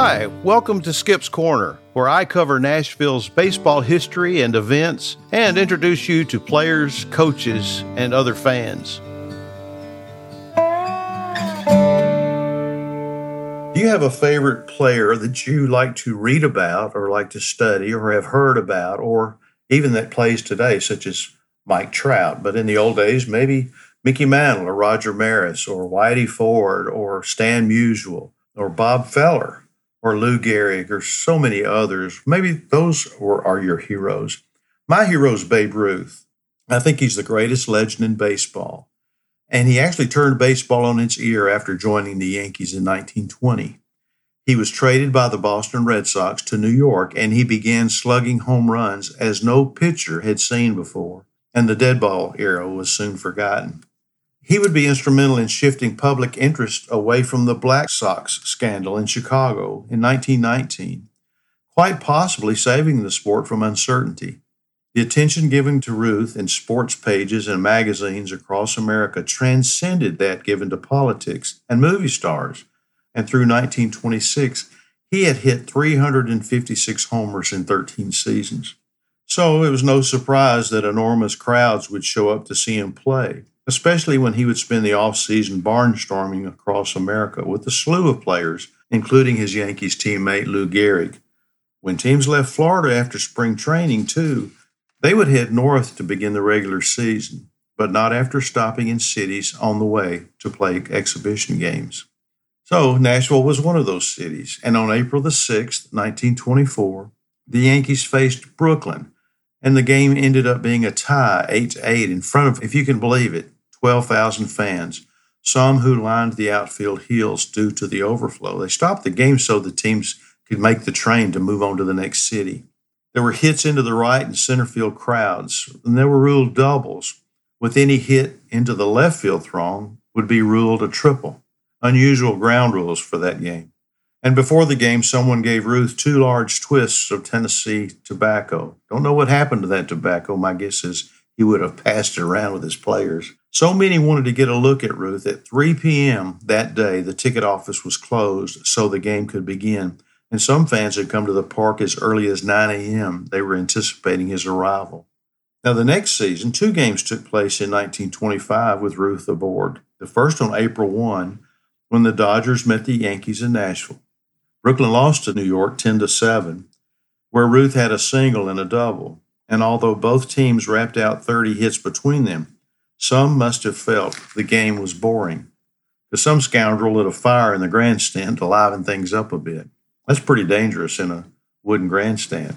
Hi, welcome to Skip's Corner, where I cover Nashville's baseball history and events and introduce you to players, coaches, and other fans. Do you have a favorite player that you like to read about or like to study or have heard about, or even that plays today, such as Mike Trout, but in the old days, maybe Mickey Mantle or Roger Maris or Whitey Ford or Stan Musial or Bob Feller or Lou Gehrig or so many others? Maybe those are your heroes. My hero is Babe Ruth. I think he's the greatest legend in baseball. And he actually turned baseball on its ear after joining the Yankees in 1920. He was traded by the Boston Red Sox to New York, and he began slugging home runs as no pitcher had seen before, and the dead ball era was soon forgotten. He would be instrumental in shifting public interest away from the Black Sox scandal in Chicago in 1919, quite possibly saving the sport from uncertainty. The attention given to Ruth in sports pages and magazines across America transcended that given to politics and movie stars, and through 1926, he had hit 356 homers in 13 seasons. So it was no surprise that enormous crowds would show up to see him play, especially when he would spend the off-season barnstorming across America with a slew of players, including his Yankees teammate Lou Gehrig. When teams left Florida after spring training, too, they would head north to begin the regular season, but not after stopping in cities on the way to play exhibition games. So Nashville was one of those cities, and on April the 6th, 1924, the Yankees faced Brooklyn, and the game ended up being a tie, 8-8, in front of, if you can believe it, 12,000 fans, some who lined the outfield hills due to the overflow. They stopped the game so the teams could make the train to move on to the next city. There were hits into the right and center field crowds, and there were ruled doubles, with any hit into the left field throng would be ruled a triple, unusual ground rules for that game. And before the game, someone gave Ruth two large twists of Tennessee tobacco. Don't know what happened to that tobacco. My guess is he would have passed it around with his players. So many wanted to get a look at Ruth. At 3 p.m. that day, the ticket office was closed so the game could begin. And some fans had come to the park as early as 9 a.m. They were anticipating his arrival. Now, the next season, two games took place in 1925 with Ruth aboard. The first on April 1, when the Dodgers met the Yankees in Nashville. Brooklyn lost to New York 10-7, where Ruth had a single and a double. And although both teams wrapped out 30 hits between them, some must have felt the game was boring, because some scoundrel lit a fire in the grandstand to liven things up a bit. That's pretty dangerous in a wooden grandstand.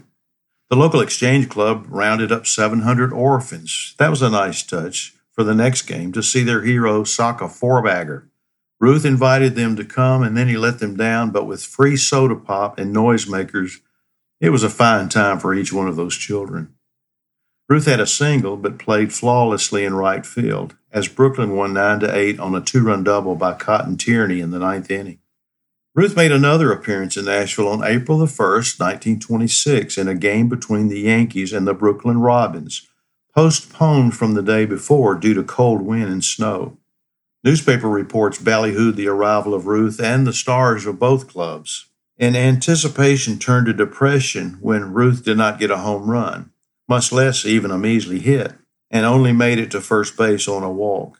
The local exchange club rounded up 700 orphans. That was a nice touch for the next game to see their hero sock a four-bagger. Ruth invited them to come, and then he let them down, but with free soda pop and noisemakers, it was a fine time for each one of those children. Ruth had a single, but played flawlessly in right field, as Brooklyn won 9-8 on a two-run double by Cotton Tierney in the ninth inning. Ruth made another appearance in Nashville on April the 1st, 1926, in a game between the Yankees and the Brooklyn Robins, postponed from the day before due to cold wind and snow. Newspaper reports ballyhooed the arrival of Ruth and the stars of both clubs, and anticipation turned to depression when Ruth did not get a home run, much less even a measly hit, and only made it to first base on a walk.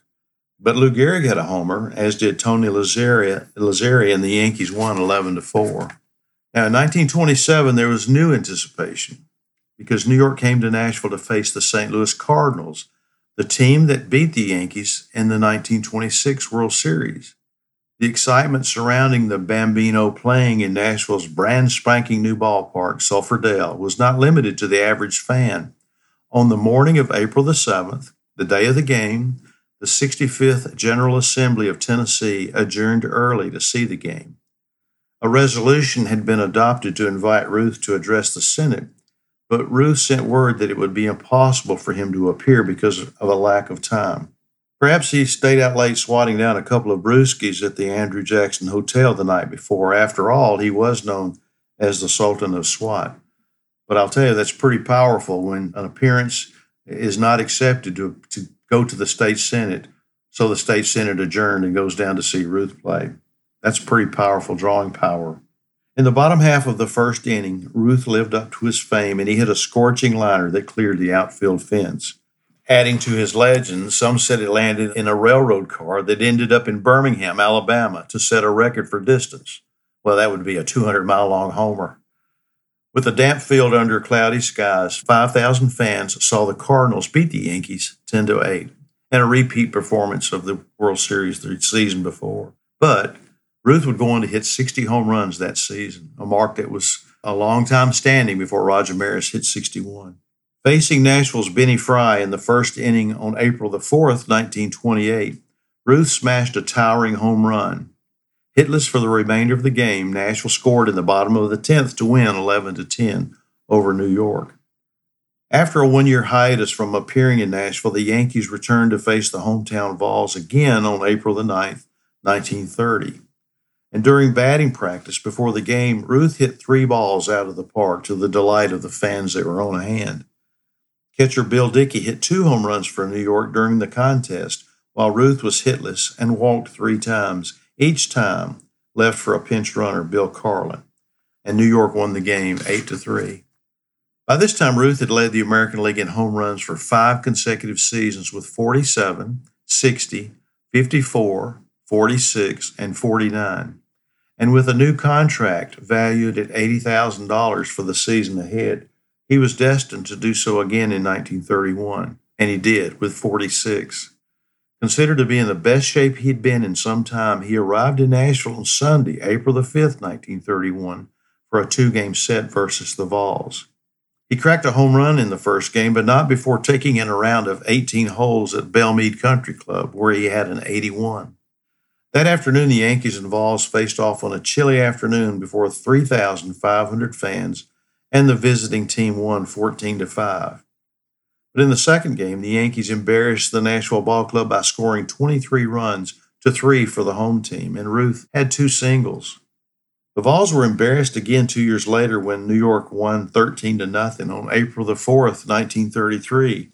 But Lou Gehrig had a homer, as did Tony Lazzeri, and the Yankees won 11-4. Now, in 1927, there was new anticipation, because New York came to Nashville to face the St. Louis Cardinals, the team that beat the Yankees in the 1926 World Series. The excitement surrounding the Bambino playing in Nashville's brand spanking new ballpark, Sulphur Dale, was not limited to the average fan. On the morning of April the 7th, the day of the game, the 65th General Assembly of Tennessee adjourned early to see the game. A resolution had been adopted to invite Ruth to address the Senate, but Ruth sent word that it would be impossible for him to appear because of a lack of time. Perhaps he stayed out late swatting down a couple of brewskis at the Andrew Jackson Hotel the night before. After all, he was known as the Sultan of Swat. But I'll tell you, that's pretty powerful when an appearance is not accepted to go to the state senate. So the state senate adjourned and goes down to see Ruth play. That's pretty powerful drawing power. In the bottom half of the first inning, Ruth lived up to his fame, and he hit a scorching liner that cleared the outfield fence. Adding to his legend, some said it landed in a railroad car that ended up in Birmingham, Alabama, to set a record for distance. Well, that would be a 200-mile-long homer. With a damp field under cloudy skies, 5,000 fans saw the Cardinals beat the Yankees 10-8, and a repeat performance of the World Series the season before. But Ruth would go on to hit 60 home runs that season, a mark that was a long time standing before Roger Maris hit 61. Facing Nashville's Benny Fry in the first inning on April the 4th, 1928, Ruth smashed a towering home run. Hitless for the remainder of the game, Nashville scored in the bottom of the 10th to win 11-10 over New York. After a one-year hiatus from appearing in Nashville, the Yankees returned to face the hometown Vols again on April the 9th, 1930. And during batting practice before the game, Ruth hit 3 balls out of the park to the delight of the fans that were on hand. Catcher Bill Dickey hit 2 home runs for New York during the contest, while Ruth was hitless and walked 3 times, each time left for a pinch runner, Bill Carlin. And New York won the game 8-3. By this time, Ruth had led the American League in home runs for 5 consecutive seasons with 47, 60, 54, 46, and 49. And with a new contract valued at $80,000 for the season ahead, he was destined to do so again in 1931, and he did, with 46. Considered to be in the best shape he'd been in some time, he arrived in Nashville on Sunday, April the 5th, 1931, for a 2-game set versus the Vols. He cracked a home run in the first game, but not before taking in a round of 18 holes at Belle Meade Country Club, where he had an 81. That afternoon, the Yankees and Vols faced off on a chilly afternoon before 3,500 fans, and the visiting team won 14-5. But in the second game, the Yankees embarrassed the Nashville Ball Club by scoring 23 runs to 3 for the home team, and Ruth had 2 singles. The Vols were embarrassed again 2 years later when New York won 13-0 on April the 4th, 1933.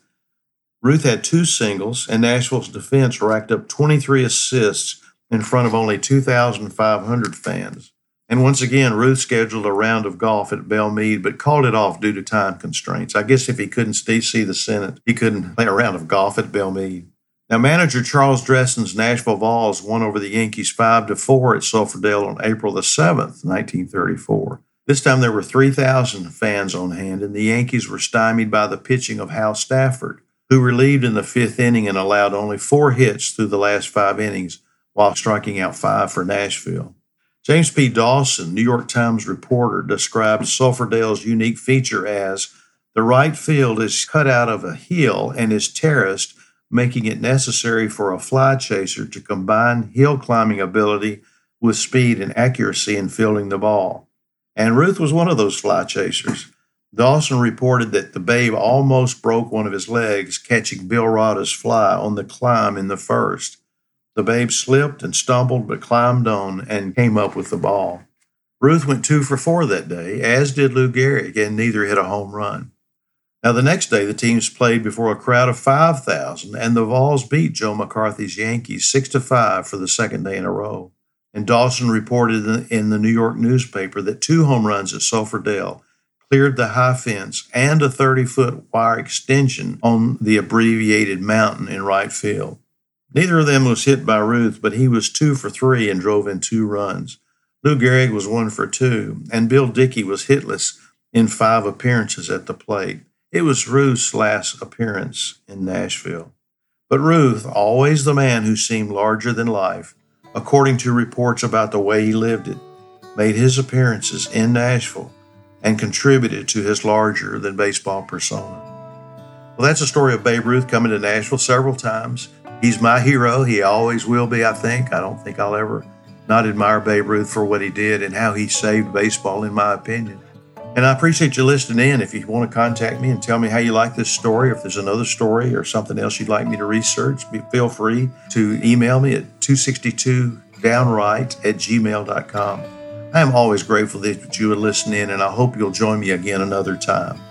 Ruth had 2 singles, and Nashville's defense racked up 23 assists in front of only 2,500 fans. And once again, Ruth scheduled a round of golf at Belle Meade, but called it off due to time constraints. I guess if he couldn't see the Senate, he couldn't play a round of golf at Belle Meade. Now, manager Charles Dressen's Nashville Vols won over the Yankees 5-4 at Sulphurdale on April the 7th, 1934. This time there were 3,000 fans on hand, and the Yankees were stymied by the pitching of Hal Stafford, who relieved in the 5th inning and allowed only 4 hits through the last 5 innings while striking out 5 for Nashville. James P. Dawson, New York Times reporter, described Sulphurdale's unique feature as the right field is cut out of a hill and is terraced, making it necessary for a fly chaser to combine hill climbing ability with speed and accuracy in fielding the ball. And Ruth was one of those fly chasers. Dawson reported that the Babe almost broke one of his legs catching Bill Rotta's fly on the climb in the first. The Babe slipped and stumbled but climbed on and came up with the ball. Ruth went 2 for 4 that day, as did Lou Gehrig, and neither hit a home run. Now, the next day, the teams played before a crowd of 5,000, and the Vols beat Joe McCarthy's Yankees 6-5 for the second day in a row. And Dawson reported in the New York newspaper that 2 home runs at Sulphurdale cleared the high fence and a 30-foot wire extension on the abbreviated mountain in right field. Neither of them was hit by Ruth, but he was 2 for 3 and drove in 2 runs. Lou Gehrig was 1 for 2, and Bill Dickey was hitless in 5 appearances at the plate. It was Ruth's last appearance in Nashville. But Ruth, always the man who seemed larger than life, according to reports about the way he lived it, made his appearances in Nashville and contributed to his larger-than-baseball persona. Well, that's the story of Babe Ruth coming to Nashville several times. He's my hero. He always will be, I think. I don't think I'll ever not admire Babe Ruth for what he did and how he saved baseball, in my opinion. And I appreciate you listening in. If you want to contact me and tell me how you like this story, if there's another story or something else you'd like me to research, feel free to email me at 262downright@gmail.com. I am always grateful that you would listen in, and I hope you'll join me again another time.